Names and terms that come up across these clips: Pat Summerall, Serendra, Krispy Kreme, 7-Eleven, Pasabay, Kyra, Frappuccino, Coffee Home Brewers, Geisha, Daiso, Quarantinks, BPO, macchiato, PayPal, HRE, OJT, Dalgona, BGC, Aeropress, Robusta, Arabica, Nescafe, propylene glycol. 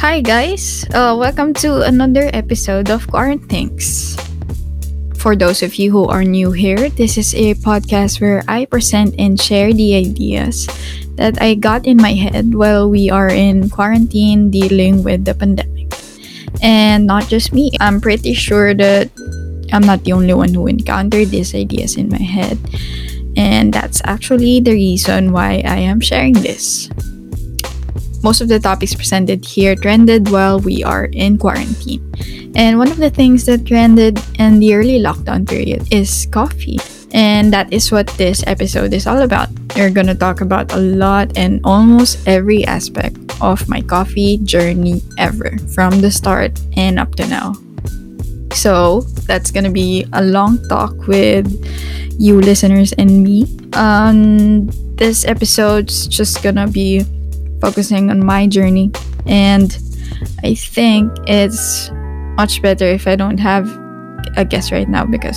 Hi guys! Welcome to another episode of Quarantinks. For those of you who are new here, this is a podcast where I present and share the ideas that I got in my head while we are in quarantine dealing with the pandemic. And not just me, I'm pretty sure that I'm not the only one who encountered these ideas in my head. And that's actually the reason why I am sharing this. Most of the topics presented here trended while we are in quarantine. And one of the things that trended in the early lockdown period is coffee. And that is what this episode is all about. We're gonna talk about a lot and almost every aspect of my coffee journey ever, from the start and up to now. So that's gonna be a long talk with you listeners and me. This episode's just gonna be focusing on my journey, and I think it's much better if I don't have a guest right now because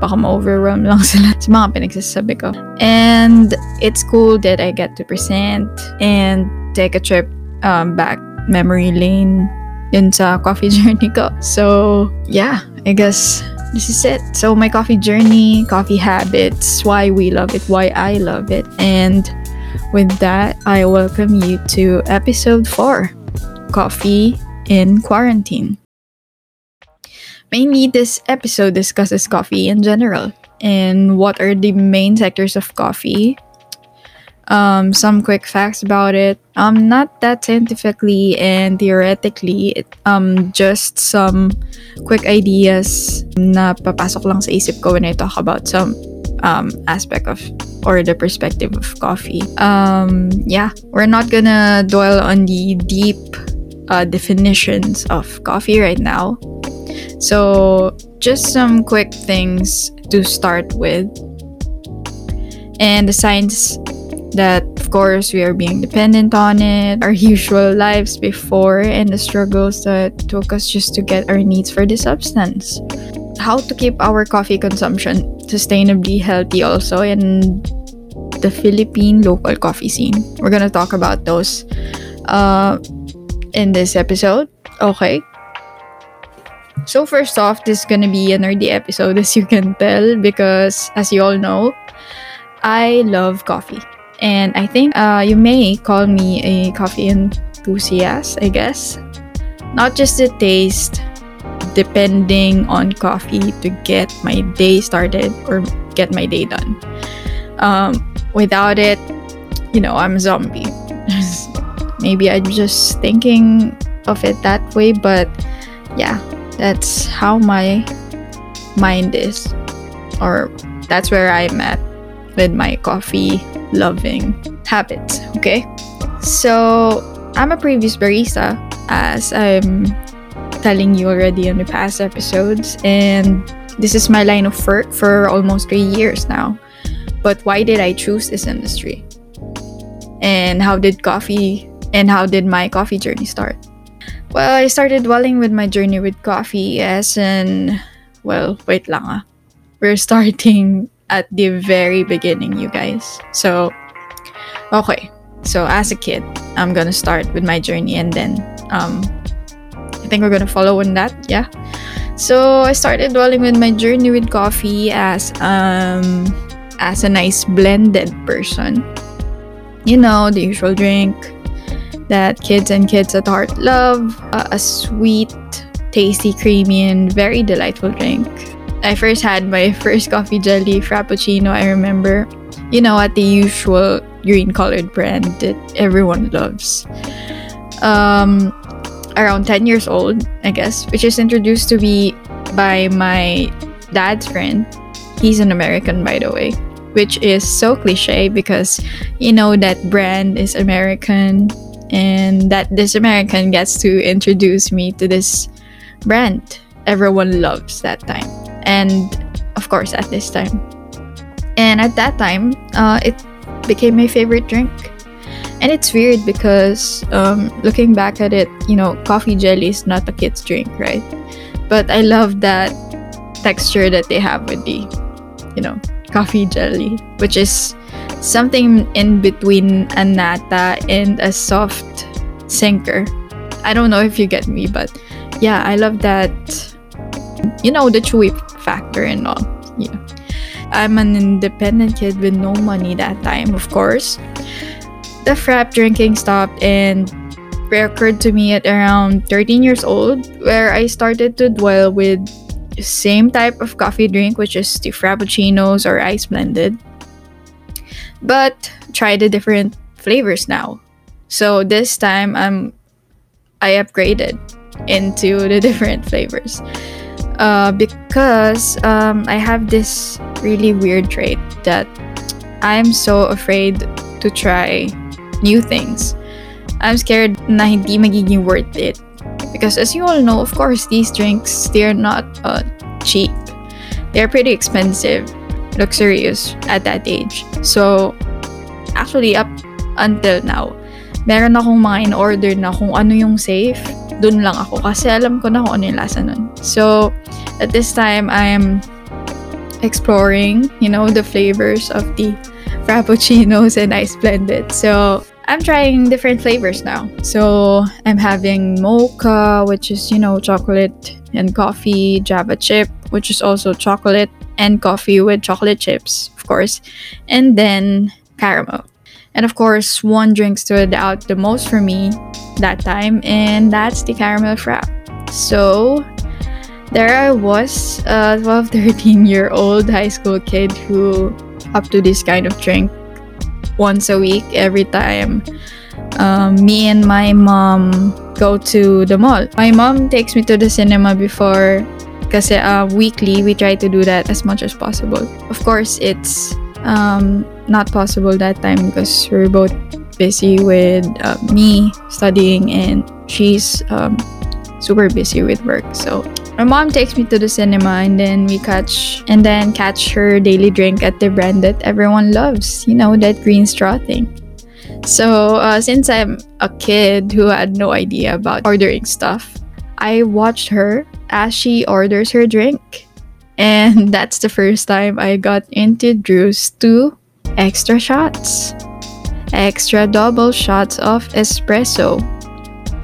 baka ma-overwhelm lang sila sa mga pinagsasabi ko. And it's cool that I get to present and take a trip back memory lane dun sa coffee journey ko. So yeah, I guess this is it. So my coffee journey, coffee habits, why we love it, why I love it, and with that, I welcome you to episode 4, Coffee in Quarantine. Mainly, this episode discusses coffee in general and what are the main sectors of coffee, some quick facts about it, not that scientifically and theoretically, just some quick ideas na papasok lang sa isip ko when I talk about some aspect of or the perspective of coffee. Yeah, we're not gonna dwell on the deep definitions of coffee right now. So just some quick things to start with, and the science that, of course, we are being dependent on it, our usual lives before, and the struggles that took us just to get our needs for the substance. How to keep our coffee consumption sustainably healthy also, and the Philippine local coffee scene. We're gonna talk about those in this episode. Okay. So first off, this is gonna be a nerdy episode, as you can tell, because as you all know, I love coffee. And I think you may call me a coffee enthusiast, I guess. Not just the taste, depending on coffee to get my day started or get my day done. Without it, you know, I'm a zombie. Maybe I'm just thinking of it that way, but yeah, that's how my mind is, or that's where I'm at with my coffee loving habits. Okay, so I'm a previous barista, as I'm telling you already in the past episodes, and this is my line of work for almost 3 years now. But why did I choose this industry? And how did my coffee journey start? Well, I started dwelling with my journey with coffee as in, well, wait lang ah. We're starting at the very beginning, you guys. So, okay. So as a kid, I'm gonna start with my journey, and then I think we're gonna follow on that, yeah. So I started dwelling with my journey with coffee as a nice blended person. You know, the usual drink that kids and kids at heart love, a sweet, tasty, creamy, and very delightful drink. I first had my first coffee jelly frappuccino, I remember, you know, at the usual green-colored brand that everyone loves. Around 10 years old, I guess, which is introduced to me by my dad's friend. He's an American, by the way, which is so cliche because, you know, that brand is American, and that this American gets to introduce me to this brand everyone loves that time. And of course, at this time. And at that time, it became my favorite drink. And it's weird because looking back at it, you know, coffee jelly is not a kid's drink, right? But I love that texture that they have with the, you know, coffee jelly, which is something in between a nata and a soft sinker. I don't know if you get me, but yeah, I love that, you know, the chewy factor and all. Yeah, I'm an independent kid with no money that time, of course. The frap drinking stopped and occurred to me at around 13 years old, where I started to dwell with the same type of coffee drink, which is the frappuccinos or ice blended, but try the different flavors now. So this time I upgraded into the different flavors because I have this really weird trait that I'm so afraid to try new things. I'm scared na hindi magiging worth it. Because as you all know, of course, these drinks, they're not cheap. They're pretty expensive, luxurious at that age. So, actually, up until now, meron akong mga in-order na kung ano yung safe, dun lang ako. Kasi alam ko na kung ano yung lasa nun. So, at this time, I'm exploring, you know, the flavors of the frappuccinos and ice blended. So, I'm trying different flavors now. So, I'm having mocha, which is, you know, chocolate and coffee, java chip, which is also chocolate and coffee with chocolate chips, of course, and then caramel. And of course, one drink stood out the most for me that time, and that's the caramel frap. So, there I was, a 12, 13-year-old high school kid who up to this kind of drink once a week, every time me and my mom go to the mall. My mom takes me to the cinema before, kasi weekly we try to do that as much as possible. Of course, it's not possible that time because we're both busy with me studying and she's super busy with work. So my mom takes me to the cinema, and then catch her daily drink at the brand that everyone loves, you know, that green straw thing. So since I'm a kid who had no idea about ordering stuff, I watched her as she orders her drink, and that's the first time I got introduced to extra shots, extra double shots of espresso,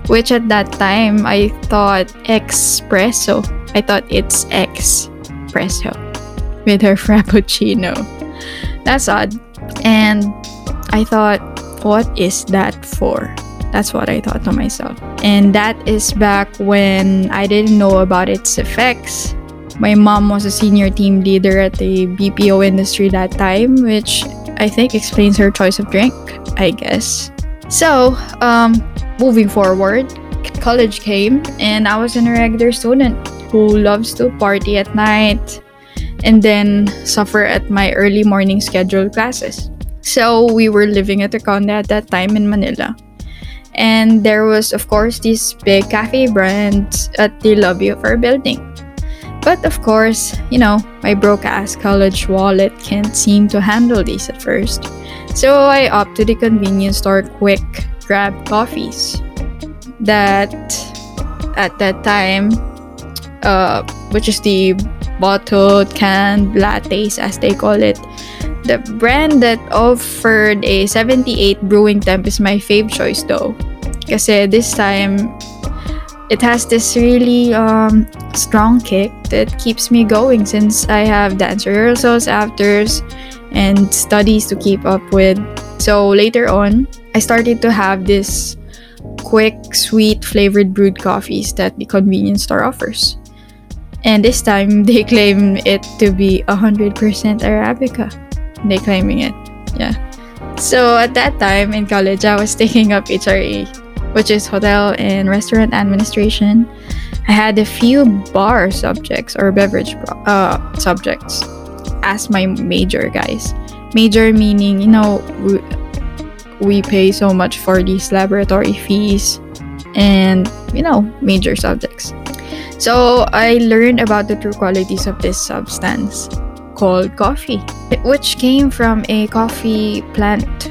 which at that time I thought espresso. I thought it's espresso with her frappuccino. That's odd. And I thought, what is that for? That's what I thought to myself. And that is back when I didn't know about its effects. My mom was a senior team leader at the BPO industry that time, which I think explains her choice of drink, I guess. So, moving forward, college came and I was an irregular student who loves to party at night and then suffer at my early morning scheduled classes. So we were living at the condo at that time in Manila. And there was, of course, this big cafe brand at the lobby of our building. But of course, you know, my broke-ass college wallet can't seem to handle these at first. So I opt to the convenience store quick grab coffees that at that time, which is the bottled canned lattes as they call it. The brand that offered a 78 brewing temp is my fave choice though, kasi this time it has this really strong kick that keeps me going since I have dance rehearsals afters and studies to keep up with. So later on, I started to have this quick, sweet, flavored brewed coffees that the convenience store offers. And this time, they claim it to be 100% Arabica. They claiming it, yeah. So at that time in college, I was taking up HRE, which is Hotel and Restaurant Administration. I had a few bar subjects or beverage subjects as my major, guys. Major meaning, you know, we pay so much for these laboratory fees and, you know, major subjects. So I learned about the true qualities of this substance called coffee, which came from a coffee plant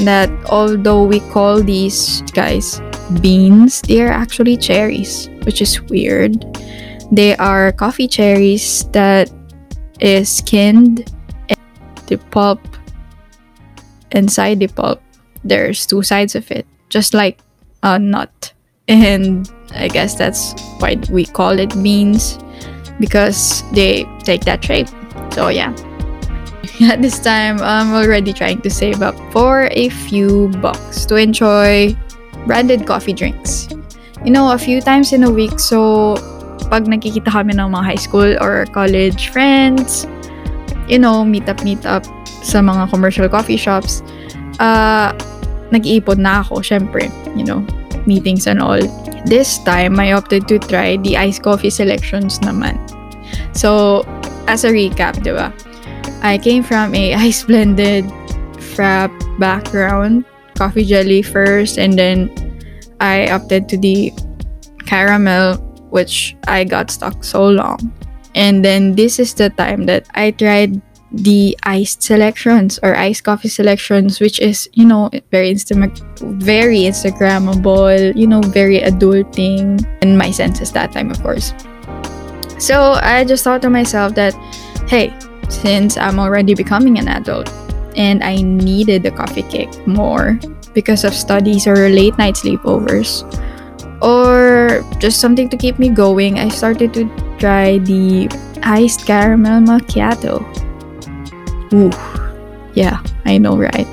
that, although we call these guys beans, they are actually cherries, which is weird. They are coffee cherries that is skinned and the pulp. Inside the pulp, there's two sides of it, just like a nut. And I guess that's why we call it beans, because they take that shape. So yeah. At this time, I'm already trying to save up for a few bucks to enjoy branded coffee drinks. You know, a few times in a week. So pag nakikita kami ng mga high school or college friends, you know, meet up sa mga commercial coffee shops, nag-iipon na ako, syempre, you know, meetings and all. This time, I opted to try the iced coffee selections naman. So, as a recap, diba? I came from a ice blended frap background, coffee jelly first, and then I opted to the caramel, which I got stuck so long. And then this is the time that I tried the iced selections or iced coffee selections, which is, you know, very Instagrammable, you know, very adulting in my senses that time, of course. So I just thought to myself that, hey, since I'm already becoming an adult and I needed the coffee kick more because of studies or late night sleepovers or just something to keep me going, I started to try the iced caramel macchiato. Ooh, yeah, I know, right?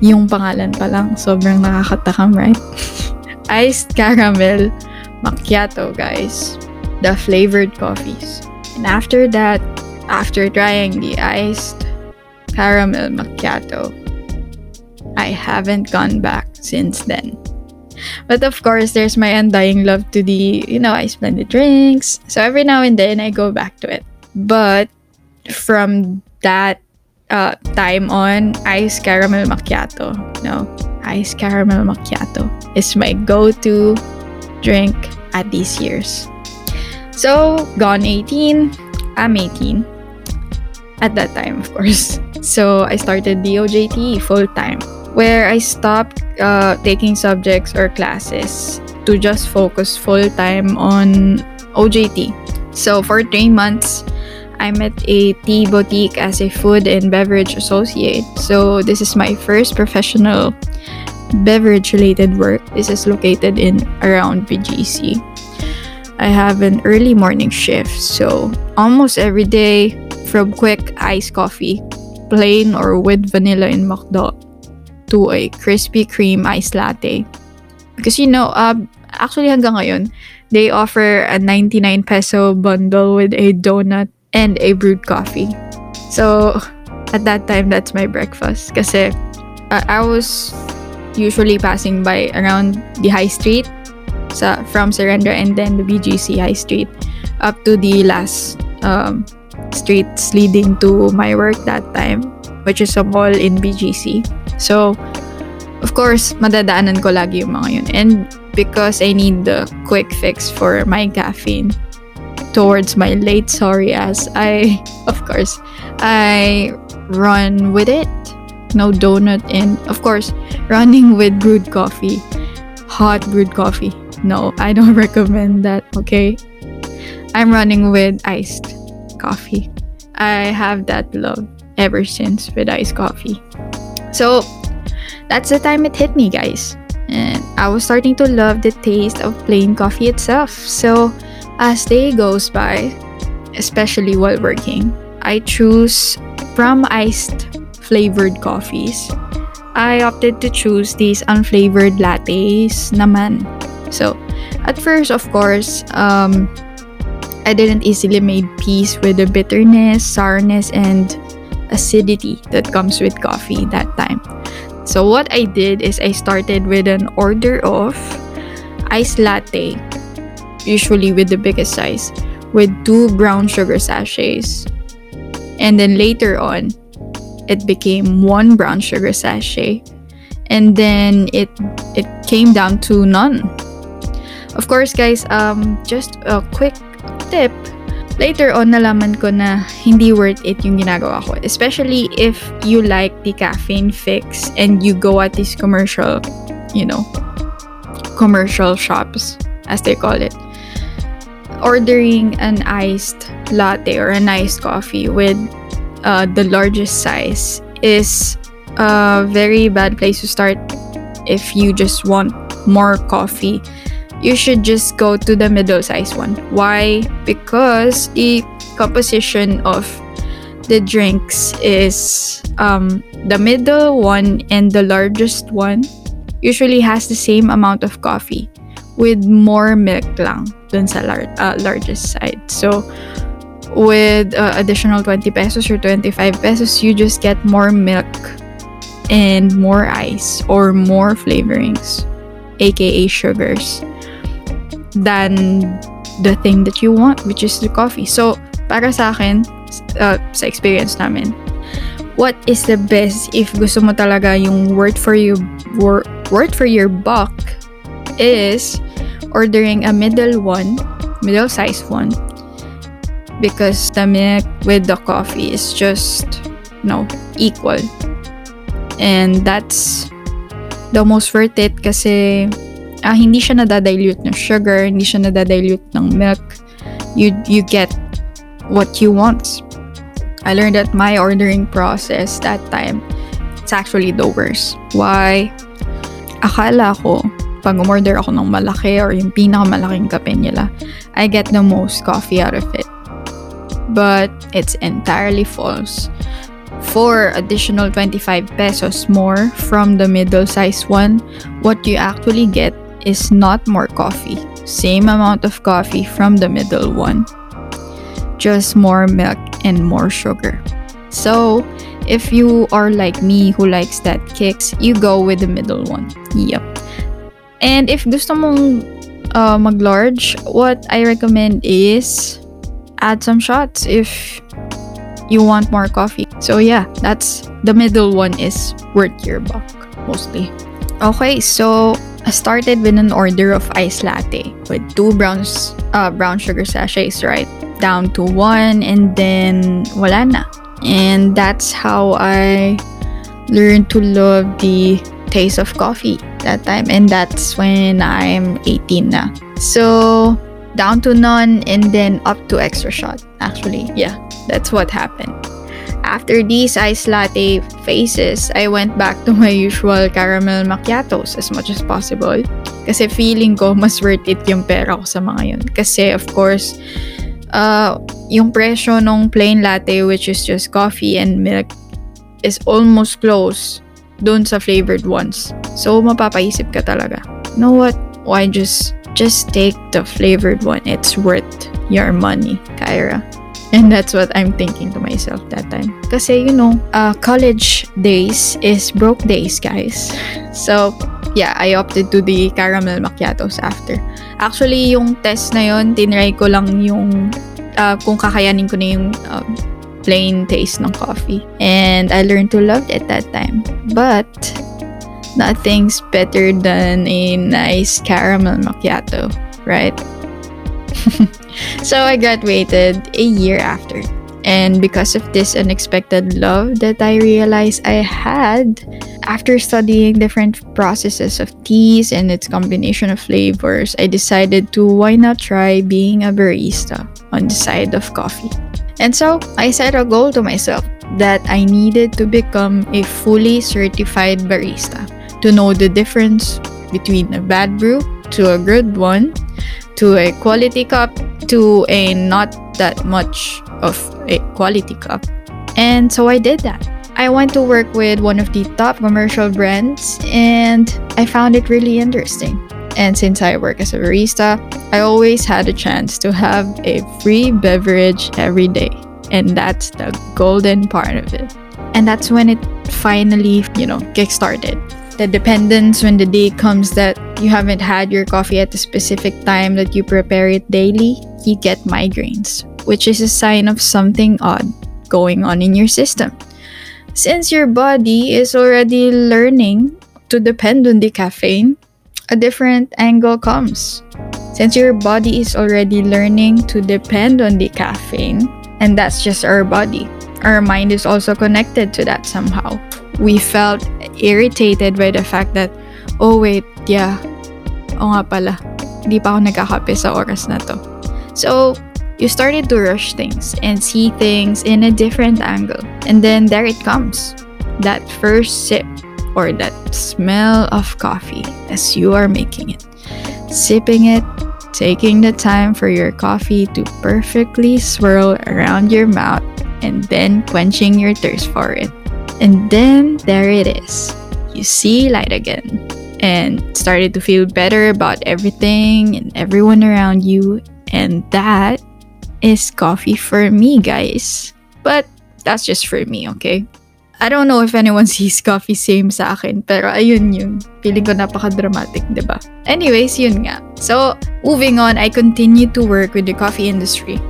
Yung pangalan pa lang, sobrang nakakatakam, right? Iced caramel macchiato, guys. The flavored coffees. And after that, after trying the iced caramel macchiato, I haven't gone back since then. But of course, there's my undying love to the, you know, ice blended drinks. So every now and then, I go back to it. But from that time on, iced caramel macchiato. No, iced caramel macchiato is my go-to drink at these years. So, gone 18. I'm 18. At that time, of course. So, I started the OJT full-time, where I stopped taking subjects or classes to just focus full-time on OJT. So, for 3 months, I'm at a tea boutique as a food and beverage associate. So this is my first professional beverage-related work. This is located in around BGC. I have an early morning shift, so almost every day from quick iced coffee, plain or with vanilla in macdo, to a Krispy Kreme iced latte. Because you know, actually hanggang ngayon, they offer a 99 peso bundle with a donut and a brewed coffee. So at that time, that's my breakfast. Kasi I was usually passing by around the high street from Serendra and then the BGC high street up to the last streets leading to my work that time, which is a mall in BGC. So of course, madadaanan ko lagi yung mga yun. And because I need the quick fix for my caffeine towards my late sorry ass, I run with it. No donut, and of course running with brewed coffee, hot brewed coffee. No, I don't recommend that, okay? I'm running with iced coffee. I have that love ever since with iced coffee. So that's the time it hit me, guys. And I was starting to love the taste of plain coffee itself. So as day goes by, especially while working, I choose from iced flavored coffees. I opted to choose these unflavored lattes naman. So, at first, of course, I didn't easily make peace with the bitterness, sourness, and acidity that comes with coffee that time. So, what I did is I started with an order of iced latte, usually with the biggest size, with 2 brown sugar sachets. And then later on, it became 1 brown sugar sachet. And then it came down to none. Of course, guys, just a quick tip. Later on, nalaman ko na hindi worth it yung ginagawa ko. Especially if you like the caffeine fix and you go at these commercial, you know, commercial shops, as they call it. Ordering an iced latte or an iced coffee with the largest size is a very bad place to start if you just want more coffee you should just go to the middle-sized one. Why? Because the composition of the drinks is the middle one and the largest one usually has the same amount of coffee with more milk lang dun sa largest side. So with additional 20 pesos or 25 pesos, you just get more milk and more ice or more flavorings, aka sugars, than the thing that you want, which is the coffee. So para sa akin, sa experience namin, what is the best if gusto mo talaga yung worth for your buck is ordering a middle-sized one, because the milk with the coffee is just equal, and that's the most worth it kasi hindi siya nadadilute ng sugar, hindi siya nadadilute ng milk. You get what you want. I learned that my ordering process that time, it's actually the worst. Why? Akala ko, pag umorder ako ng malaki or yung pinakamalaking kape nila, I get the most coffee out of it. But it's entirely false. For additional 25 pesos more from the middle-sized one, what you actually get is not more coffee. Same amount of coffee from the middle one. Just more milk and more sugar. So, if you are like me who likes that kicks, you go with the middle one. Yep. And if gusto mong mag-large, what I recommend is add some shots if you want more coffee. So yeah, that's the middle one is worth your buck mostly. Okay, so I started with an order of iced latte with two brown sugar sachets, right? Down to one, and then wala na. And that's how I learned to love the taste of coffee that time, and that's when I'm 18 na. So down to none and then up to extra shot. Actually, yeah, that's what happened. After these iced latte phases, I went back to my usual caramel macchiatos as much as possible. Kasi feeling ko mas worth it yung pera ko sa mga yun. Kasi of course, yung presyo ng plain latte, which is just coffee and milk, is almost close dun sa flavored ones. So, mapapaisip ka talaga. You know what? Why just take the flavored one? It's worth your money, Kyra. And that's what I'm thinking to myself that time. Kasi, college days is broke days, guys. So, yeah, I opted to the caramel macchiatos after. Actually, yung test na yun, tinry ko lang yung kung kakayanin ko na yung plain taste ng coffee. And I learned to love it that time. But nothing's better than a nice caramel macchiato, right? So I graduated a year after. And because of this unexpected love that I realized I had after studying different processes of teas and its combination of flavors, I decided to why not try being a barista on the side of coffee. And so I set a goal to myself that I needed to become a fully certified barista, to know the difference between a bad brew to a good one, to a quality cup to a not that much of a quality cup. And so I did that. I went to work with one of the top commercial brands, and I found it really interesting. And since I work as a barista, I always had a chance to have a free beverage every day, and that's the golden part of it. And that's when it finally, kick-started. The dependence when the day comes that you haven't had your coffee at the specific time that you prepare it daily, you get migraines, which is a sign of something odd going on in your system. Since your body is already learning to depend on the caffeine, a different angle comes. Since your body is already learning to depend on the caffeine, and that's just our body, our mind is also connected to that somehow. We felt irritated by the fact that, oh wait, yeah, o nga pala, hindi pa ako nagkakape sa oras na to. So, you started to rush things and see things in a different angle. And then there it comes, that first sip or that smell of coffee as you are making it. sipping it, taking the time for your coffee to perfectly swirl around your mouth, and then quenching your thirst for it. And then there it is. You see light again and started to feel better about everything and everyone around you. And that is coffee for me, guys. But that's just for me, okay? I don't know if anyone sees coffee same sa akin, pero ayun yun. Feeling ko napaka-dramatic, diba? Anyways, yun nga. So, moving on, I continue to work with the coffee industry,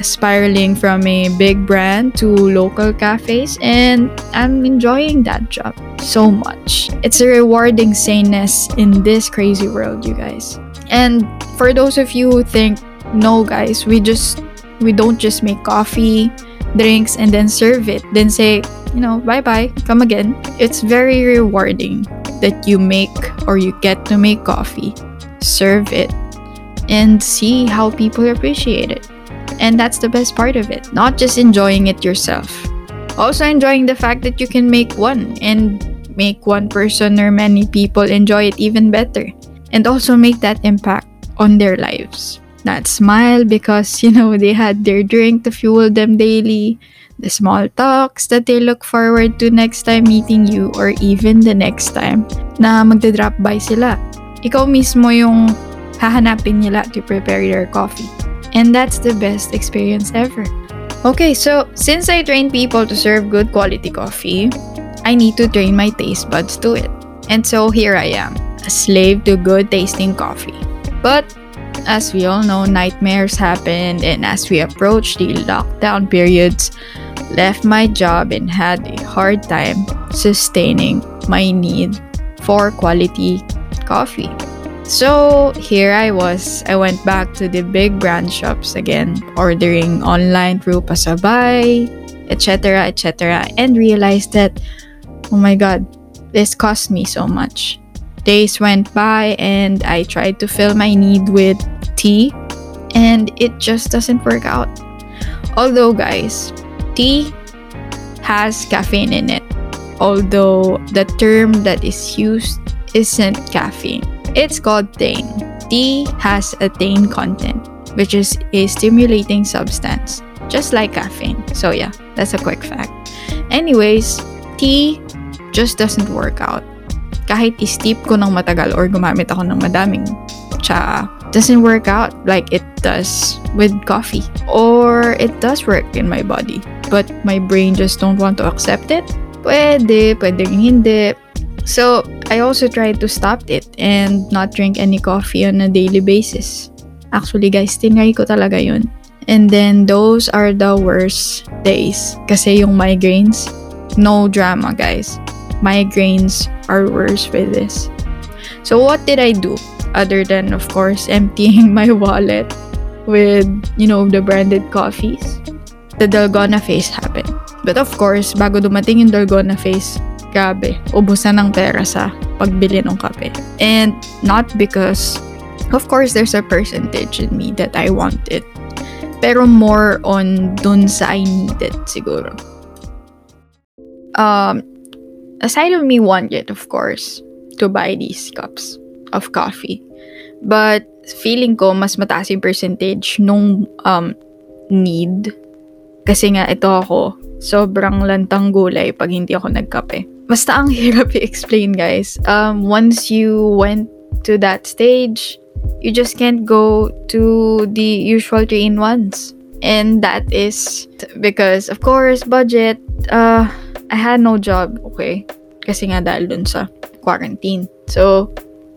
spiraling from a big brand to local cafes, and I'm enjoying that job so much. It's a rewarding saneness in this crazy world, you guys. And for those of you who think, no guys, we don't just make coffee, drinks, and then serve it, then say, you know, bye-bye, come again. It's very rewarding that you make or you get to make coffee, serve it, and see how people appreciate it. And that's the best part of it, not just enjoying it yourself. Also enjoying the fact that you can make one and make one person or many people enjoy it even better. And also make that impact on their lives. That smile because, you know, they had their drink to fuel them daily. The small talks that they look forward to next time meeting you, or even the next time na magdadrop by sila. Ikaw mismo yung hahanapin nila to prepare their coffee. And that's the best experience ever. Okay, so since I train people to serve good quality coffee, I need to train my taste buds to it. And so here I am, a slave to good tasting coffee. But as we all know, nightmares happened, and as we approached the lockdown periods, left my job and had a hard time sustaining my need for quality coffee. So here I was, I went back to the big brand shops again, ordering online through Pasabay, etc, etc, and realized that, oh my god, this cost me so much. Days went by and I tried to fill my need with tea, and it just doesn't work out. Although guys, tea has caffeine in it, although the term that is used isn't caffeine. It's called thein. Tea has a thein content, which is a stimulating substance, just like caffeine. So yeah, that's a quick fact. Anyways, tea just doesn't work out. Kahit i-steep ko ng matagal or gumamit ako ng madaming tsa, doesn't work out like it does with coffee. Or it does work in my body, but my brain just don't want to accept it. Pwedeng hindi. So, I also tried to stop it and not drink any coffee on a daily basis. Actually, guys, tinry ko talaga yun. And then, those are the worst days. Kasi yung migraines, no drama, guys. Migraines are worse with this. So, what did I do? Other than, of course, emptying my wallet with, you know, the branded coffees. The Dalgona phase happened. But of course, bago dumating yung Dalgona phase, grabe, ubusan ng pera sa pagbili ng kape. And not because, of course, there's a percentage in me that I want it. Pero more on dun sa I need it, siguro. Aside of me want it, of course, to buy these cups of coffee. But feeling ko, mas mataas yung percentage nung need. Kasi nga, ito ako, sobrang lantang gulay pag hindi ako nagkape. Basta ang hirap i-explain, guys. Once you went to that stage, you just can't go to the usual 3-in-1s. And that is because, of course, budget. I had no job, okay? Kasi nga dahil dun sa quarantine. So,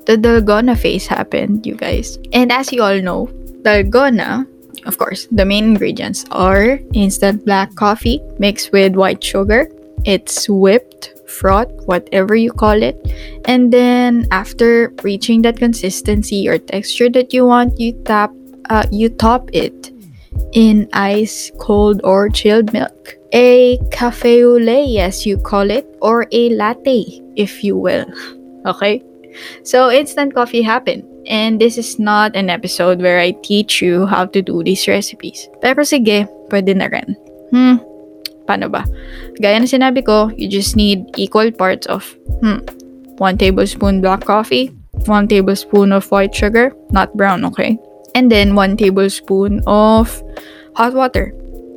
the Dalgona phase happened, you guys. And as you all know, Dalgona, of course, the main ingredients are instant black coffee mixed with white sugar. It's whipped, froth, whatever you call it. And then after reaching that consistency or texture that you want, you top it in ice cold or chilled milk, a cafe au lait as you call it, or a latte if you will. Okay, so instant coffee happened, and this is not an episode where I teach you how to do these recipes, pero sige, pwede na rin. Paano ba? Gaya na sinabi ko, you just need equal parts of 1 tablespoon black coffee, 1 tablespoon of white sugar, not brown, okay? And then 1 tablespoon of hot water.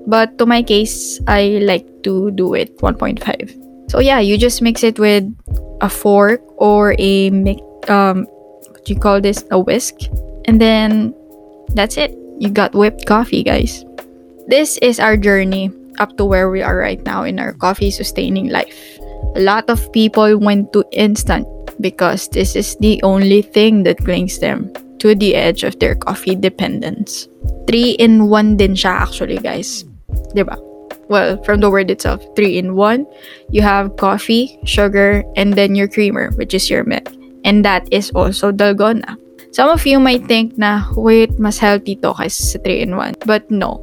But to my case, I like to do it 1.5. So yeah, you just mix it with a fork or a a whisk, and then that's it. You got whipped coffee, guys. This is our journey up to where we are right now in our coffee sustaining life. A lot of people went to instant because this is the only thing that brings them to the edge of their coffee dependence. 3-in-1 din siya actually, guys. Diba? Well, from the word itself, 3-in-1. You have coffee, sugar, and then your creamer, which is your milk. And that is also Dalgona. Some of you might think na, wait, mas healthy to kaysa 3-in-1. But no,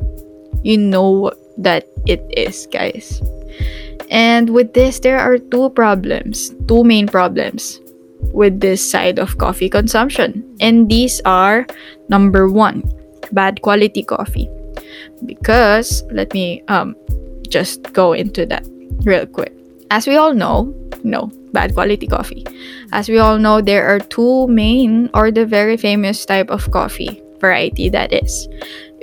you know that it is, guys. And with this, there are two main problems with this side of coffee consumption. And these are, number 1, bad quality coffee. Because, let me just go into that real quick. As we all know, no, bad quality coffee. As we all know, there are two main or the very famous type of coffee variety that is,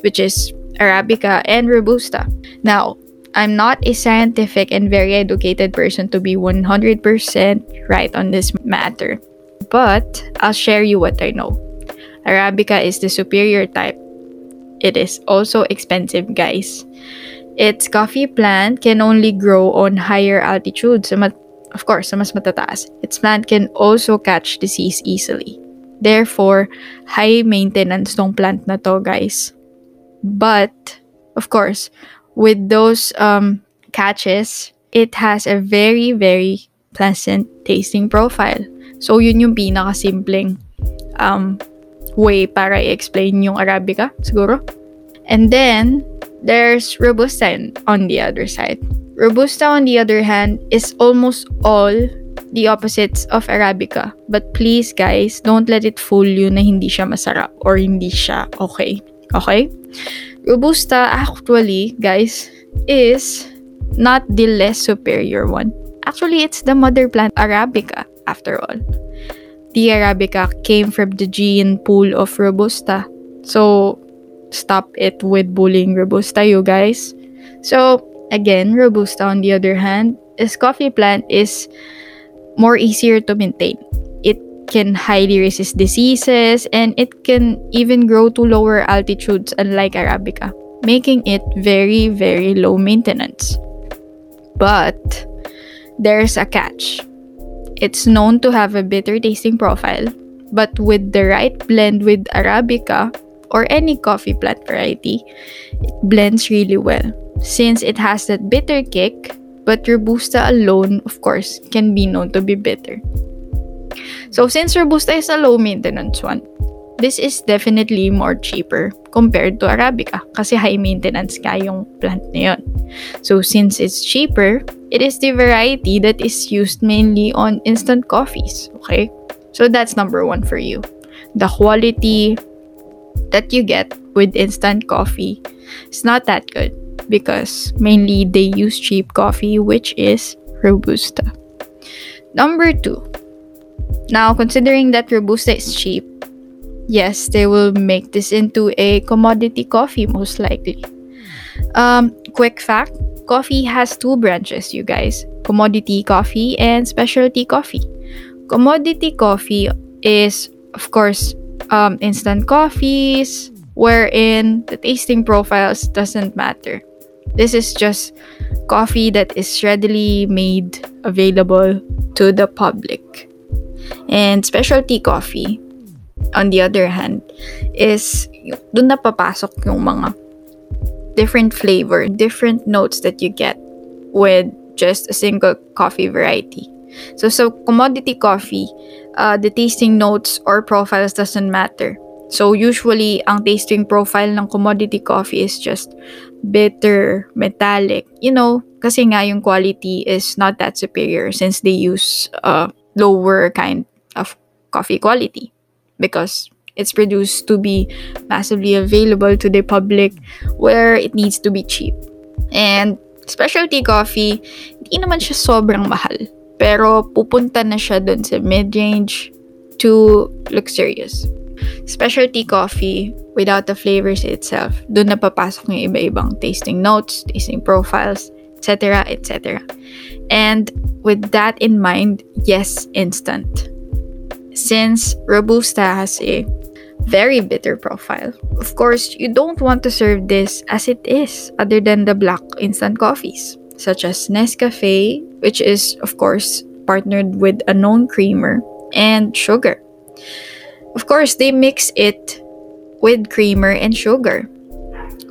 which is Arabica and Robusta. Now, I'm not a scientific and very educated person to be 100% right on this matter, but I'll share you what I know. Arabica is the superior type. It is also expensive, guys. Its coffee plant can only grow on higher altitudes, of course, sa mas matataas. Its plant can also catch disease easily. Therefore, high maintenance tong plant na to, guys. But, of course, with those catches, it has a very, very pleasant tasting profile. So, yun yung pinakasimpleng way para i-explain yung Arabica, siguro. And then, there's Robusta on the other side. Robusta, on the other hand, is almost all the opposites of Arabica. But please, guys, don't let it fool you na hindi siya masarap or hindi siya okay. Okay? Robusta, actually, guys, is not the less superior one. Actually, it's the mother plant Arabica, after all. The Arabica came from the gene pool of Robusta. So, stop it with bullying Robusta, you guys. So, again, Robusta, on the other hand, its coffee plant is more easier to maintain. It can highly resist diseases, and it can even grow to lower altitudes unlike Arabica, making it very, very low maintenance. But, there's a catch. It's known to have a bitter tasting profile, but with the right blend with Arabica, or any coffee plant variety, it blends really well. Since it has that bitter kick, but Robusta alone, of course, can be known to be bitter. So since Robusta is a low maintenance one, this is definitely more cheaper compared to Arabica kasi high maintenance ka yung plant na yun. So since it's cheaper, it is the variety that is used mainly on instant coffees, okay? So that's number 1 for you. The quality that you get with instant coffee is not that good. Because mainly they use cheap coffee, which is Robusta. Number 2. Now, considering that Robusta is cheap, yes, they will make this into a commodity coffee most likely. Quick fact, coffee has 2 branches, you guys. Commodity coffee and specialty coffee. Commodity coffee is, of course, instant coffees, wherein the tasting profiles doesn't matter. This is just coffee that is readily made available to the public. And specialty coffee, on the other hand, is dun na papasok yung mga different flavor, different notes that you get with just a single coffee variety. So commodity coffee, the tasting notes or profiles doesn't matter. So usually, ang tasting profile ng commodity coffee is just bitter, metallic. You know, kasi nga yung quality is not that superior since they use lower kind of coffee quality because it's produced to be massively available to the public where it needs to be cheap. And specialty coffee, hindi naman siya sobrang mahal. Pero pupunta na siya dun sa mid-range too luxurious. Specialty coffee, without the flavors itself, doon na papasok yung iba-ibang tasting notes, tasting profiles, etc., etc. And with that in mind, yes, instant. Since Robusta has a very bitter profile, of course, you don't want to serve this as it is other than the black instant coffees, such as Nescafe, which is, of course, partnered with a known creamer, and sugar. Of course, they mix it with creamer and sugar.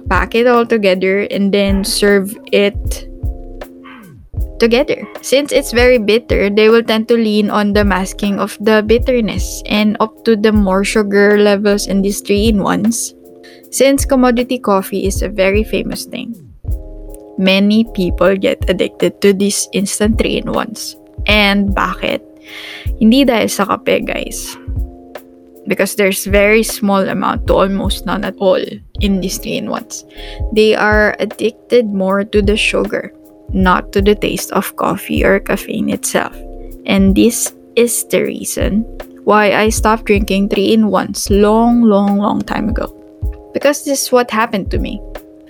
Pack it all together and then serve it together. Since it's very bitter, they will tend to lean on the masking of the bitterness and up to the more sugar levels in these 3-in-1s. Since commodity coffee is a very famous thing, many people get addicted to these instant 3-in-1s. And bakit? Hindi dahil sa kape, guys. Because there's very small amount to almost none at all in these 3-in-1s. They are addicted more to the sugar, not to the taste of coffee or caffeine itself. And this is the reason why I stopped drinking 3-in-1s long time ago. Because this is what happened to me.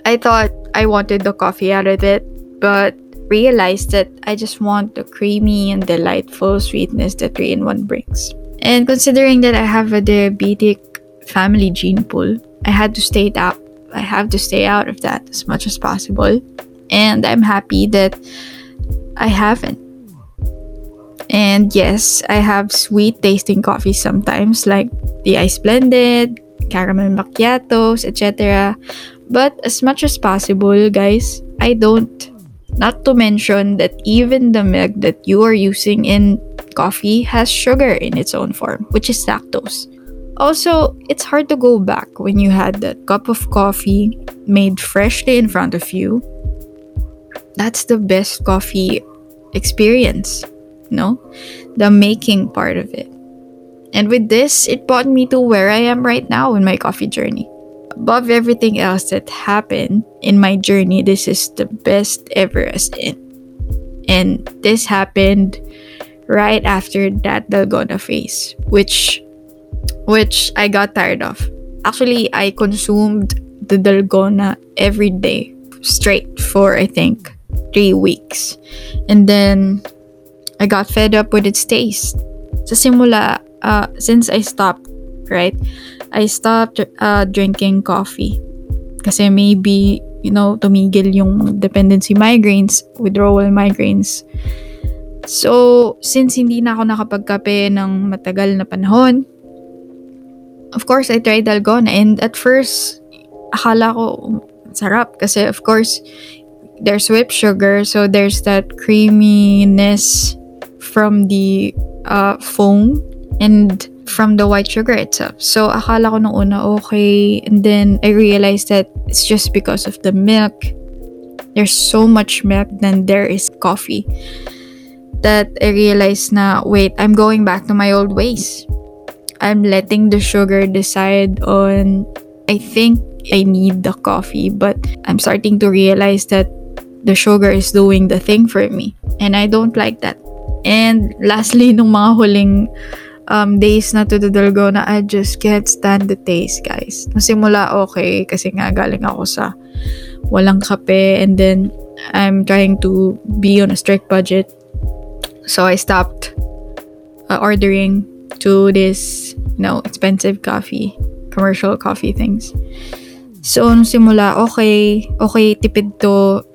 I thought I wanted the coffee out of it, but realized that I just want the creamy and delightful sweetness that 3-in-1 brings. And considering that I have a diabetic family gene pool, I have to stay out of that as much as possible. And I'm happy that I haven't. And yes, I have sweet tasting coffee sometimes, like the Ice Blended, caramel macchiatos, etc. But as much as possible, guys, I don't. Not to mention that even the milk that you are using in coffee has sugar in its own form, which is lactose. Also, it's hard to go back when you had that cup of coffee made freshly in front of you. That's the best coffee experience, no? The making part of it. And with this, it brought me to where I am right now in my coffee journey. Above everything else that happened in my journey, this is the best ever as in. And this happened right after that Dalgona phase, which I got tired of. Actually, I consumed the Dalgona every day straight for, I think, 3 weeks. And then I got fed up with its taste. Sa simula, since I stopped, right? I stopped drinking coffee. Kasi maybe, you know, tumigil yung dependency migraines, withdrawal migraines. So, since hindi na ako nakapagkape ng matagal na panahon, of course, I tried Dalgona. And at first, akala ko, sarap. Kasi, of course, there's whipped sugar. So, there's that creaminess from the foam and from the white sugar itself. So, akala ko nung una, okay. And then, I realized that it's just because of the milk. There's so much milk than there is coffee. That I realized na, wait, I'm going back to my old ways. I'm letting the sugar decide on, I think I need the coffee. But I'm starting to realize that the sugar is doing the thing for me. And I don't like that. And lastly, nung mga huling days na to the Dalgona, I just can't stand the taste, guys. Nasimula okay, kasi nga galing ako sa walang kape, and then I'm trying to be on a strict budget. So I stopped ordering to this, you know, expensive coffee, commercial coffee things. So nung simula, okay, tipid to.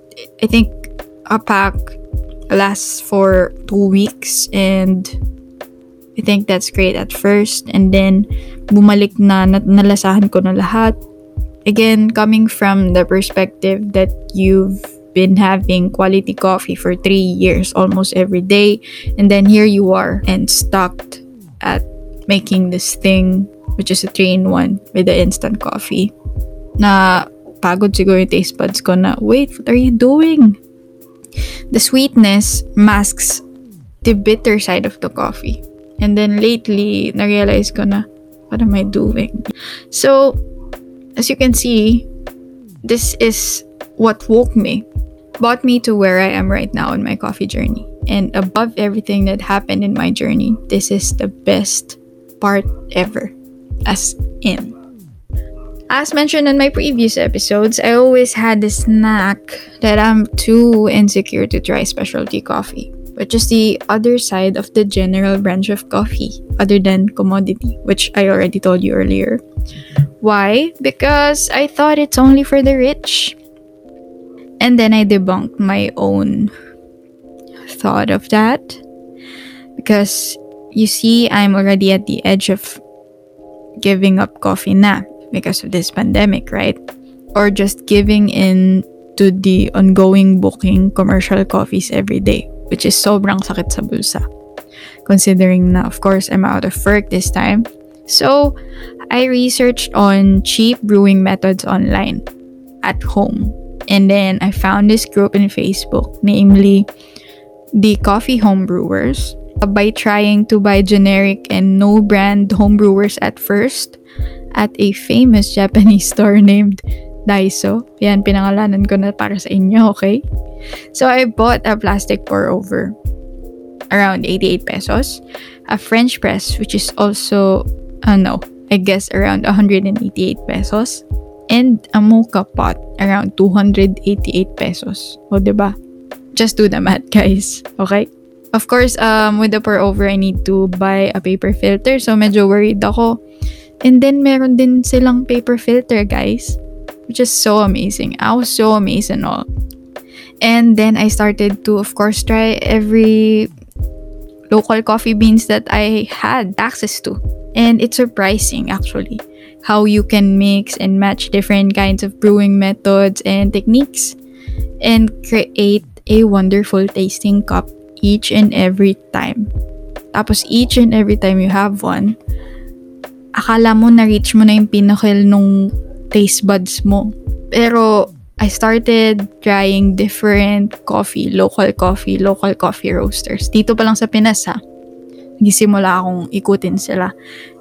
I think a pack lasts for 2 weeks, and I think that's great at first, and then bumalik na nalasahan ko na lahat. Again, coming from the perspective that you've been having quality coffee for 3 years almost every day, and then here you are and stuck at making this thing, which is a 3-in-1 with the instant coffee. Na pagod siguro yung taste buds ko na, wait, what are you doing? The sweetness masks the bitter side of the coffee. And then lately, na-realize ko na, what am I doing? So, as you can see, this is what woke me. Brought me to where I am right now in my coffee journey. And above everything that happened in my journey, this is the best part ever. As in. As mentioned in my previous episodes, I always had this knack that I'm too insecure to try specialty coffee, which is the other side of the general branch of coffee, other than commodity, which I already told you earlier. Why? Because I thought it's only for the rich. And then I debunked my own thought of that. Because, you see, I'm already at the edge of giving up coffee na because of this pandemic, right? Or just giving in to the ongoing booking commercial coffees every day, which is sobrang sakit sa bulsa. Considering na, of course, I'm out of work this time. So, I researched on cheap brewing methods online at home. And then, I found this group in Facebook, namely the Coffee Home Brewers. By trying to buy generic and no-brand homebrewers at first at a famous Japanese store named Daiso. Yan, pinangalanan ko na para sa inyo, okay? So, I bought a plastic pour-over, around 88 pesos. A French press, which is also, I guess around 188 pesos. And a mocha pot, around 288 pesos. O, diba? Just do the math, guys. Okay? Of course, with the pour-over, I need to buy a paper filter. So, medyo worried ako. And then, meron din silang paper filter, guys. Which is so amazing. I was so amazed and all. And then, I started to, of course, try every local coffee beans that I had access to. And it's surprising, actually, how you can mix and match different kinds of brewing methods and techniques. And create a wonderful tasting cup. Each and every time. Tapos each and every time you have one, akala mo na-reach mo na yung pinnacle nung taste buds mo. Pero I started trying different coffee, local coffee roasters. Dito pa lang sa Pinas, ha. Nagsimula akong ikutin sila.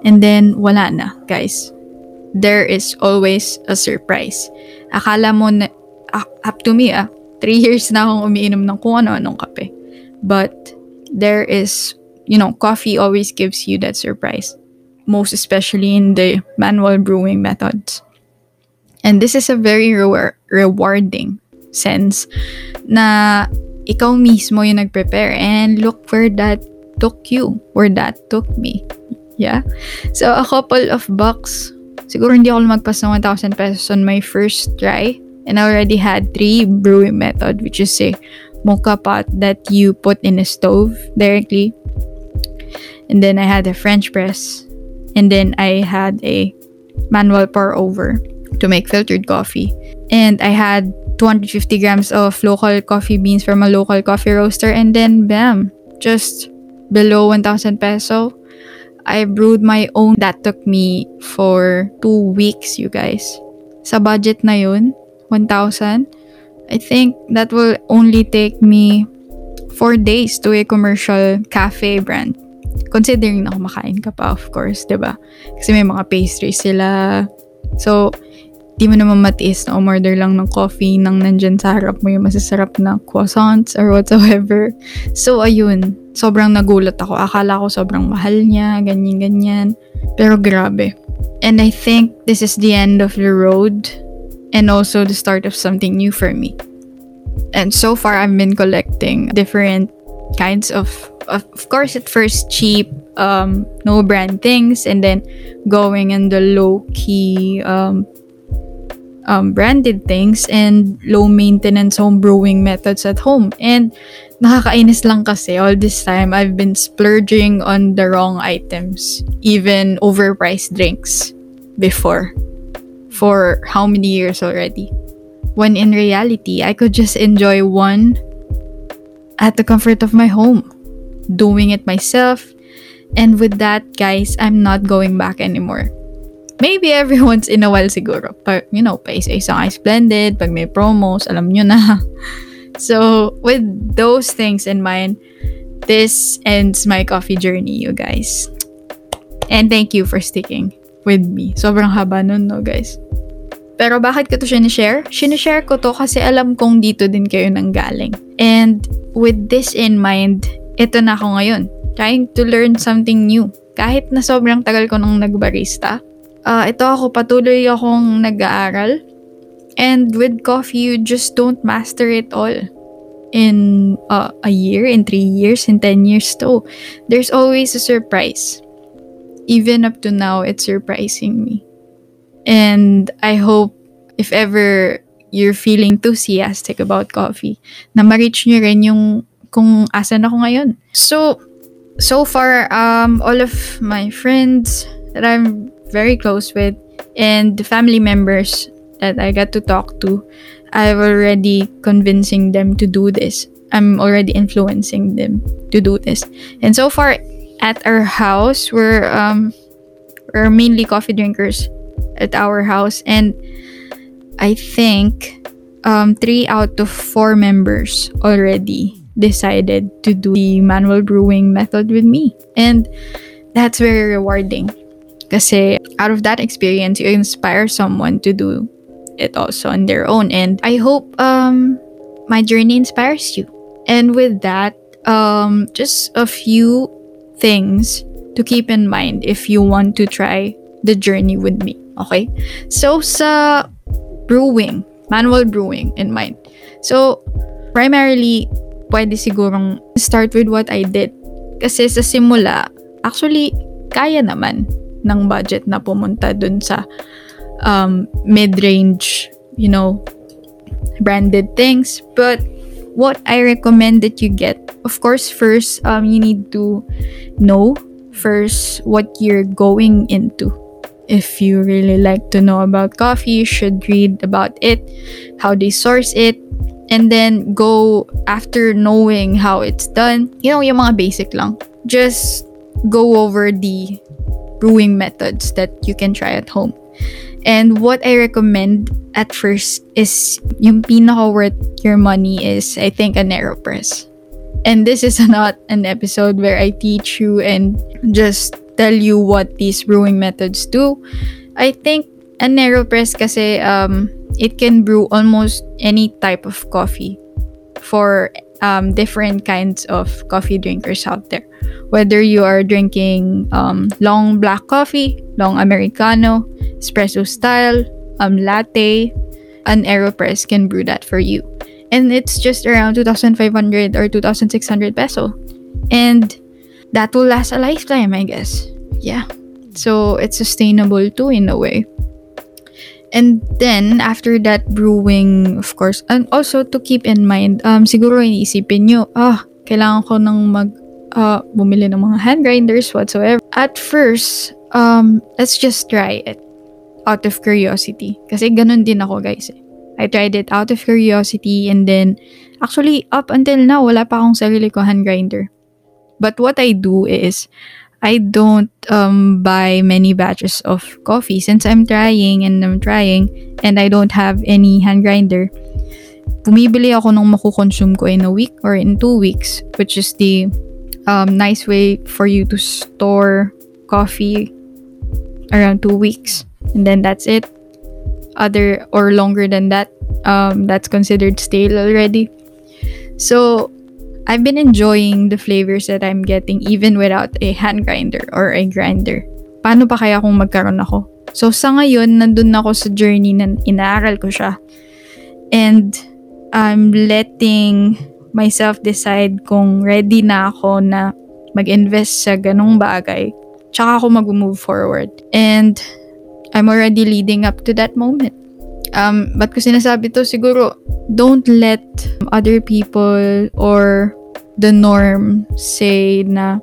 And then, wala na, guys. There is always a surprise. Akala mo na, up to me, 3 years na akong umiinom ng kung ano-anong kape. But there is, coffee always gives you that surprise, most especially in the manual brewing methods. And this is a very rewarding sense na ikaw mismo yung nag-prepare and look where that took you, where that took me. Yeah? So, a couple of bucks, siguro hindi ako lumagpas ng 1,000 pesos on my first try. And I already had 3 brewing method, which is a mocha pot that you put in a stove directly, and then I had a French press, and then I had a manual pour over to make filtered coffee, and I had 250 grams of local coffee beans from a local coffee roaster, and then bam, just below 1,000 peso, I brewed my own. That took me for 2 weeks, you guys. Sa budget na yun, 1,000, I think that will only take me 4 days to a commercial cafe brand. Considering na kumakain ka pa, of course, diba? Kasi may mga pastries sila. So, di mo naman matiis na umorder lang ng coffee nang nandyan sa harap mo yung masasarap na croissants or whatsoever. So, ayun. Sobrang nagulat ako. Akala ko sobrang mahal niya, ganyan-ganyan. Pero grabe. And I think this is the end of the road. And also the start of something new for me. And so far, I've been collecting different kinds of course, at first cheap, no-brand things, and then going in the low-key branded things and low-maintenance home brewing methods at home. And nakakainis lang kasi all this time, I've been splurging on the wrong items, even overpriced drinks before. For how many years already? When in reality, I could just enjoy one at the comfort of my home, doing it myself. And with that, guys, I'm not going back anymore. Maybe every once in a while siguro. But, pa isa-isa ay splendid, pag may promos, alam nyo na. So, with those things in mind, this ends my coffee journey, you guys. And thank you for sticking with me. Sobrang haba nun, no, guys? Pero bakit ko to sinishare? Sinishare ko to kasi alam kong dito din kayo nanggaling. And with this in mind, ito na ako ngayon. Trying to learn something new. Kahit na sobrang tagal ko nang nagbarista, ito ako, patuloy akong nag-aaral. And with coffee, you just don't master it all in a year, in 3 years, in 10 years too. There's always a surprise. Even up to now, it's surprising me. And I hope if ever you're feeling enthusiastic about coffee, na ma-reach nyo rin yung kung asan ako ngayon. So far, all of my friends that I'm very close with and the family members that I got to talk to, I'm already convincing them to do this. I'm already influencing them to do this. And so far, at our house, we're mainly coffee drinkers at our house. And I think 3 out of 4 members already decided to do the manual brewing method with me. And that's very rewarding. Kasi out of that experience, you inspire someone to do it also on their own. And I hope my journey inspires you. And with that, just a few things to keep in mind if you want to try the journey with me. Okay? So sa brewing, manual brewing in mind. So primarily, pwede sigurong start with what I did. Kasi sa simula, actually, kaya naman ng budget na pumunta dun sa mid-range, you know, branded things. But what I recommend that you get, of course, first, you need to know first what you're going into. If you really like to know about coffee, you should read about it, how they source it, and then go after knowing how it's done. You know, yung mga basic lang. Just go over the brewing methods that you can try at home. And what I recommend at first is yung pinaka worth your money is, I think, an Aeropress. And this is not an episode where I teach you and just tell you what these brewing methods do. I think an Aeropress kasi it can brew almost any type of coffee for different kinds of coffee drinkers out there. Whether you are drinking long black coffee, long Americano, espresso style, latte, an Aeropress can brew that for you. And it's just around 2,500 or 2,600 peso. And that will last a lifetime, I guess. Yeah. So it's sustainable too in a way. And then, after that, brewing, of course. And also, to keep in mind, siguro iniisipin nyo, kailangan ko nang bumili ng mga hand grinders, whatsoever. At first, let's just try it out of curiosity. Kasi ganun din ako, guys. I tried it out of curiosity and then, actually, up until now, wala pa akong sarili ko hand grinder. But what I do is, I don't buy many batches of coffee since I'm trying and I don't have any hand grinder. Pumibili ako ng makukonsume ko in a week or in 2 weeks, which is the nice way for you to store coffee around 2 weeks. And then that's it. Other or longer than that, that's considered stale already. So I've been enjoying the flavors that I'm getting even without a hand grinder or a grinder. Paano pa kaya kung magkaroon ako? So sa ngayon, nandun ako sa journey na inaaral ko siya. And I'm letting myself decide kung ready na ako na mag-invest sa ganung bagay. Tsaka ako mag-move forward. And I'm already leading up to that moment. Ba't ko sinasabi to? Siguro, don't let other people or the norm say na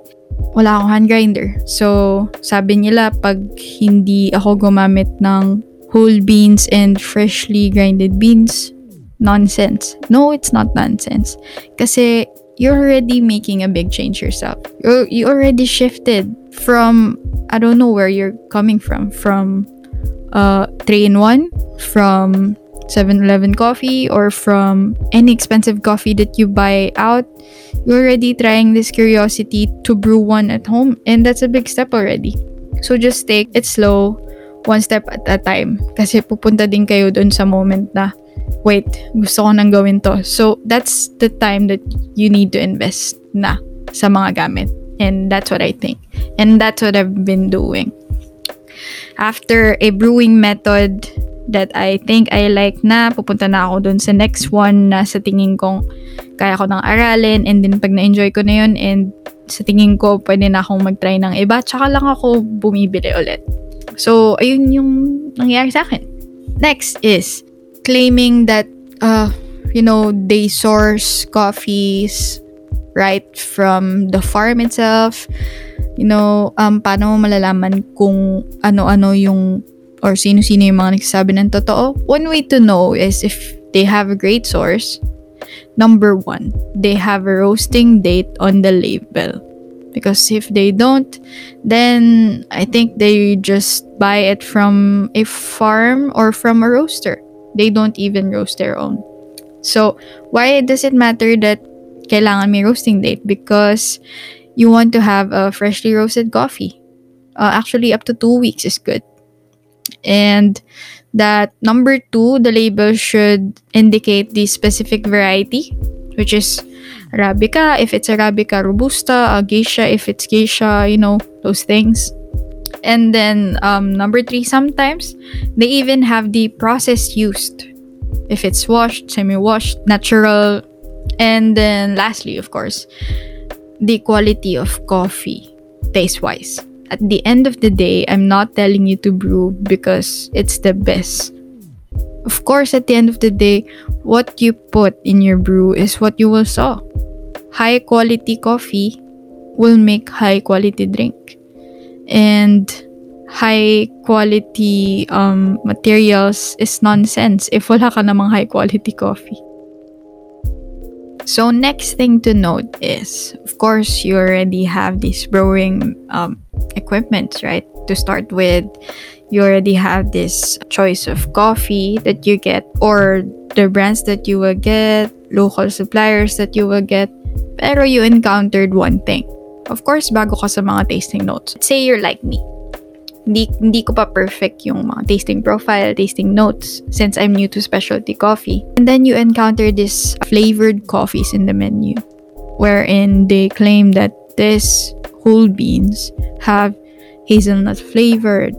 wala akong hand grinder. So, sabi nila pag hindi ako gumamit ng whole beans and freshly grinded beans, nonsense. No, it's not nonsense. Kasi you're already making a big change yourself. You already shifted from, I don't know where you're coming from 3-in-1, from 7-Eleven coffee, or from any expensive coffee that you buy out. You're already trying this curiosity to brew one at home, and that's a big step already. So just take it slow, one step at a time. Kasi pupunta din kayo dun sa moment na, wait, gusto ko nang gawin to. So that's the time that you need to invest na sa mga gamit. And that's what I think. And that's what I've been doing. After a brewing method that I think I like na, pupunta na ako dun sa next one na sa tingin kong kaya ko nang aralin, and then pag na-enjoy ko na yun and sa tingin ko pwede na akong mag-try ng iba, tsaka lang ako bumibili ulit. So, ayun yung nangyari sa akin. Next is claiming that, they source coffees right from the farm itself. Paano malalaman kung ano-ano yung or sino-sino yung mga nagsasabi ng totoo? One way to know is if they have a great source. Number one, they have a roasting date on the label. Because if they don't, then I think they just buy it from a farm or from a roaster. They don't even roast their own. So, why does it matter that kailangan may roasting date? Because you want to have a freshly roasted coffee. Actually, up to 2 weeks is good. And that number two, the label should indicate the specific variety, which is Arabica, if it's Arabica, Robusta, Geisha, if it's Geisha, those things. And then, number three, sometimes they even have the process used. If it's washed, semi-washed, natural. And then, lastly, of course, the quality of coffee, taste-wise. At the end of the day, I'm not telling you to brew because it's the best. Of course, at the end of the day, what you put in your brew is what you will saw. High quality coffee will make high quality drink. And high quality materials is nonsense if wala ka namang high quality coffee. So next thing to note is, of course, you already have these brewing equipment, right? To start with, you already have this choice of coffee that you get or the brands that you will get, local suppliers that you will get. Pero you encountered one thing. Of course, bago ka sa mga tasting notes. Say you're like me. Hindi ko pa perfect yung mga tasting profile, tasting notes, since I'm new to specialty coffee. And then you encounter these flavored coffees in the menu, wherein they claim that these whole beans have hazelnut flavored,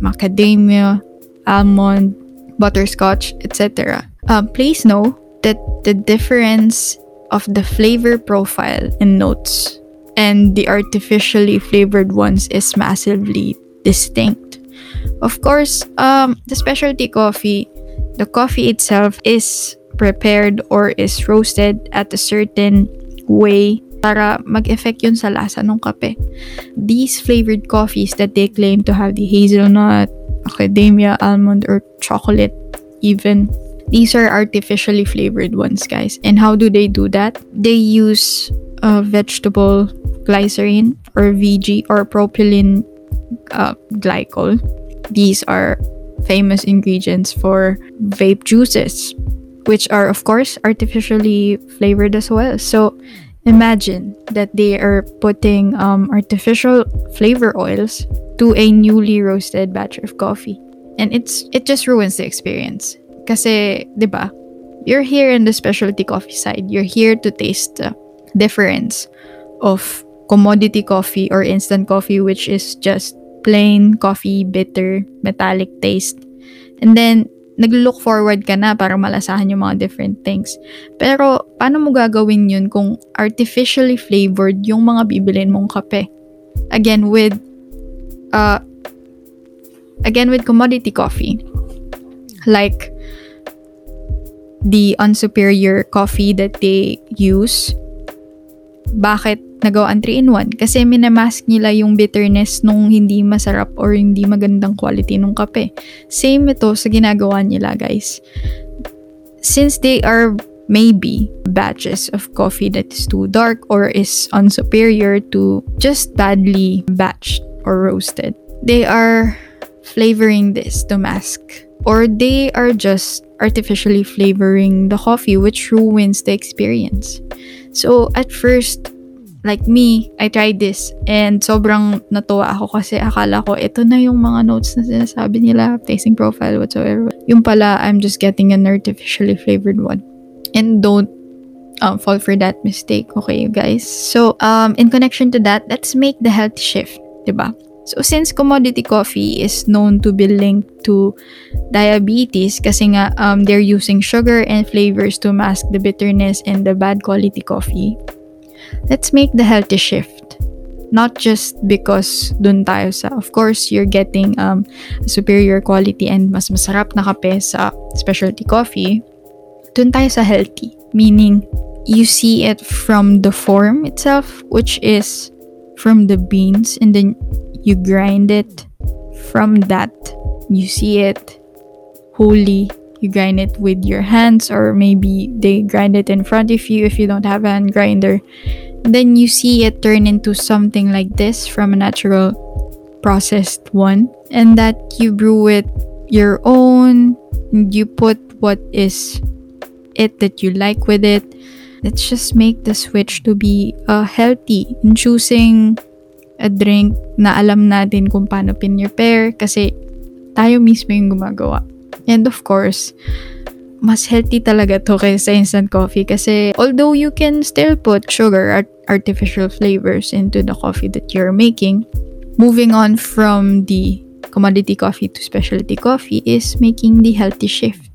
macadamia, almond, butterscotch, etc. Please know that the difference of the flavor profile in notes and the artificially flavored ones is massively distinct. Of course, the specialty coffee, the coffee itself is prepared or is roasted at a certain way para mag-effect yun sa lasa ng kape. These flavored coffees that they claim to have the hazelnut, macadamia, almond, or chocolate even, these are artificially flavored ones, guys. And how do they do that? They use vegetable glycerin or VG or propylene glycol. These are famous ingredients for vape juices, which are of course artificially flavored as well. So imagine that they are putting artificial flavor oils to a newly roasted batch of coffee, and it just ruins the experience. Kasi, diba, you're here in the specialty coffee side. You're here to taste the difference of commodity coffee or instant coffee, which is just plain coffee, bitter, metallic taste. And then, nag-look forward ka na para malasahan yung mga different things. Pero, paano mo gagawin yun kung artificially flavored yung mga bibilin mong kape? Again, with commodity coffee. Like, the unsuperior coffee that they use. Bakit nagawang 3-in-1? Kasi minamask nila yung bitterness nung hindi masarap or hindi magandang quality nung kape. Same ito sa ginagawa nila, guys. Since they are maybe batches of coffee that is too dark or is unsuperior to just badly batched or roasted, they are flavoring this to mask. Or they are just artificially flavoring the coffee, which ruins the experience. So, at first, like me, I tried this and sobrang natuwa ako kasi akala ko ito na yung mga notes na sinasabi nila, tasting profile, whatsoever. Yung pala, I'm just getting an artificially flavored one. And don't fall for that mistake. Okay, you guys? So, in connection to that, let's make the health shift, diba? So, since commodity coffee is known to be linked to diabetes kasi nga they're using sugar and flavors to mask the bitterness and the bad quality coffee, let's make the healthy shift. Not just because dun tayo sa, of course, you're getting superior quality and mas masarap na kape sa specialty coffee. Dun tayo sa healthy, meaning you see it from the form itself, which is from the beans, and then you grind it. From that, you see it wholly. You grind it with your hands, or maybe they grind it in front of you if you don't have a hand grinder. Then you see it turn into something like this from a natural processed one, and that you brew it your own, you put what is it that you like with it. Let's just make the switch to be healthy in choosing a drink na alam natin kung paano pin-prepare kasi tayo mismo yung gumagawa. And of course, mas healthy talaga to kaysa instant coffee kasi although you can still put sugar or artificial flavors into the coffee that you're making, moving on from the commodity coffee to specialty coffee is making the healthy shift.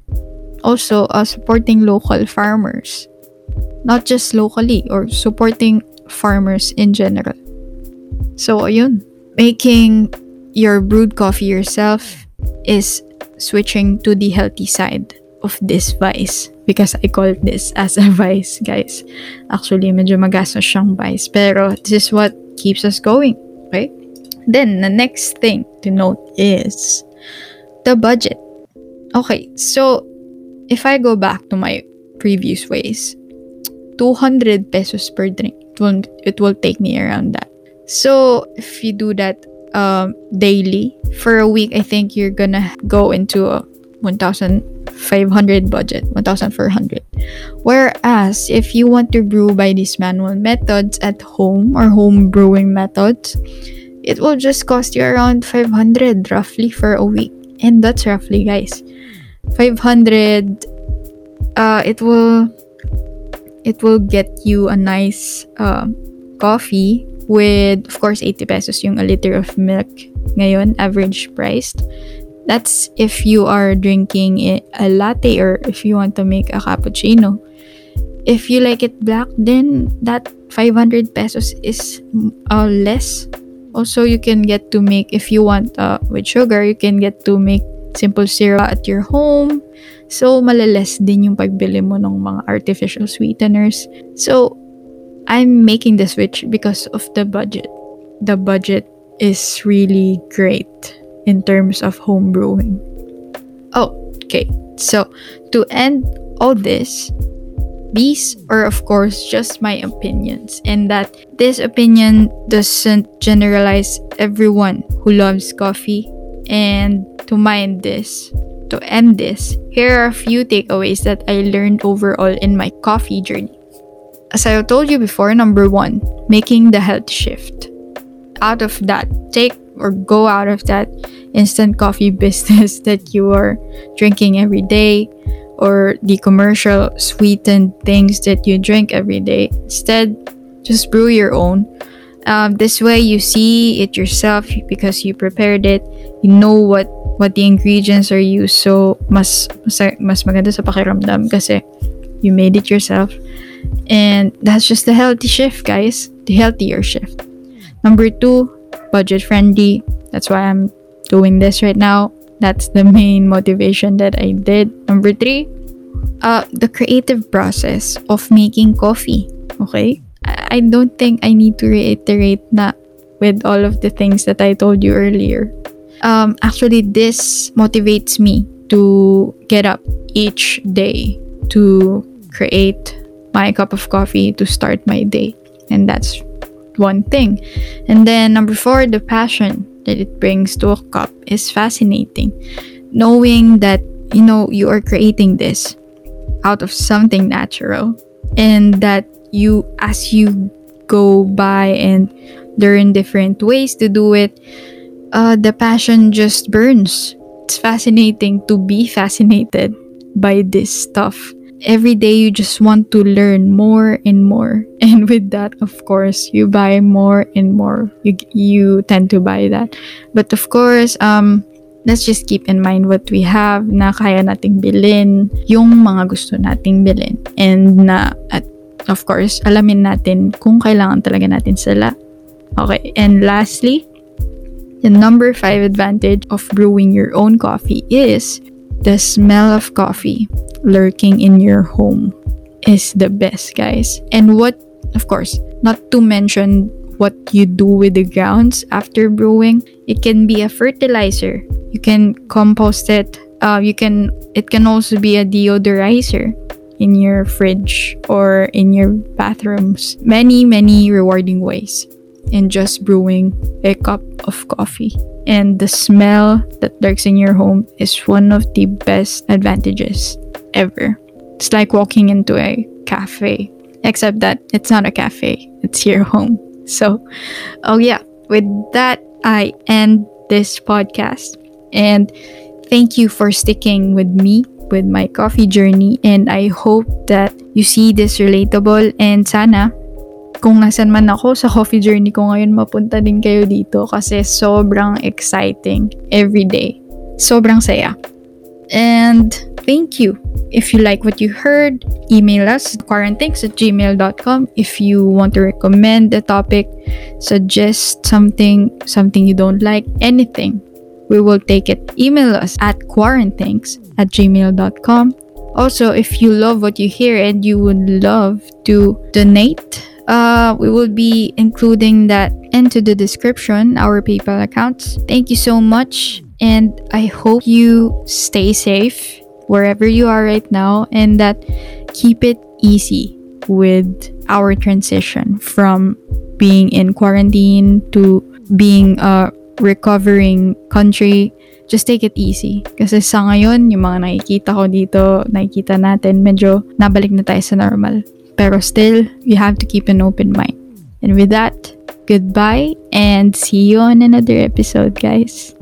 Also, supporting local farmers. Not just locally, or supporting farmers in general. So, ayun. Making your brewed coffee yourself is switching to the healthy side of this vice, because I call this as a vice, guys. Actually, medyo magastos siyang vice, pero this is what keeps us going, okay? Then, the next thing to note is the budget. Okay, so if I go back to my previous ways, 200 pesos per drink. It will take me around that. So, if you do that daily, for a week, I think you're gonna go into a 1,500 budget, 1,400. Whereas, if you want to brew by these manual methods at home or home brewing methods, it will just cost you around 500 roughly for a week. And that's roughly, guys. 500, it will get you a nice coffee with, of course, 80 pesos yung a liter of milk ngayon, average priced. That's if you are drinking a latte or if you want to make a cappuccino. If you like it black, then that 500 pesos is less. Also, you can get to make, if you want with sugar, you can get to make simple syrup at your home. So, malales din yung pagbili mo ng mga artificial sweeteners. So, I'm making the switch because of the budget. The budget is really great in terms of home brewing. Oh, okay. So, to end all this, these are, of course, just my opinions, and that this opinion doesn't generalize everyone who loves coffee. And to end this, here are a few takeaways that I learned overall in my coffee journey. As I told you before, number one, making the health shift. Out of that, take or go out of that instant coffee business that you are drinking every day, or the commercial sweetened things that you drink every day. Instead, just brew your own. This way, you see it yourself because you prepared it. You know what the ingredients are used, so mas maganda sa pakiramdam kasi you made it yourself. And that's just the healthy shift, guys. The healthier shift. Number two, budget friendly. That's why I'm doing this right now. That's the main motivation that I did. Number three, the creative process of making coffee. Okay? I don't think I need to reiterate na with all of the things that I told you earlier. Actually, this motivates me to get up each day to create my cup of coffee to start my day. And that's one thing. And then number four, the passion that it brings to a cup is fascinating. Knowing that, you know, you are creating this out of something natural, and that you, as you go by and learn different ways to do it, the passion just burns. It's fascinating to be fascinated by this stuff. every day you just want to learn more and more, and with that, of course, you buy more and more. You tend to buy that, but of course, let's just keep in mind what we have na kaya nating bilhin, yung mga gusto nating bilhin. And na, at of course, alamin natin kung kailangan talaga natin sila. Okay, and lastly, the number 5 advantage of brewing your own coffee is the smell of coffee lurking in your home is the best, guys. And what, of course, not to mention what you do with the grounds after brewing. It can be a fertilizer. You can compost it. It can also be a deodorizer in your fridge or in your bathrooms. Many, many rewarding ways in just brewing a cup of coffee. And the smell that lurks in your home is one of the best advantages ever. It's like walking into a cafe, except that it's not a cafe, it's your home. So, oh yeah, with that, I end this podcast. And thank you for sticking with me with my coffee journey, and I hope that you see this relatable, and sana kung nasan man ako sa coffee journey ko ngayon, mapunta din kayo dito kasi sobrang exciting every day. Sobrang saya. And thank you. If you like what you heard, email us at quarantinks@gmail.com. If you want to recommend a topic, suggest something you don't like, anything, we will take it. Email us at quarantinks@gmail.com. Also, if you love what you hear and you would love to donate, we will be including that into the description, our PayPal accounts. Thank you so much, and I hope you stay safe wherever you are right now, and that keep it easy with our transition from being in quarantine to being recovering country. Just take it easy. Kasi sa ngayon, yung mga nakikita ko dito, nakikita natin, medyo nabalik na tayo sa normal. Pero still, you have to keep an open mind. And with that, goodbye and see you on another episode, guys.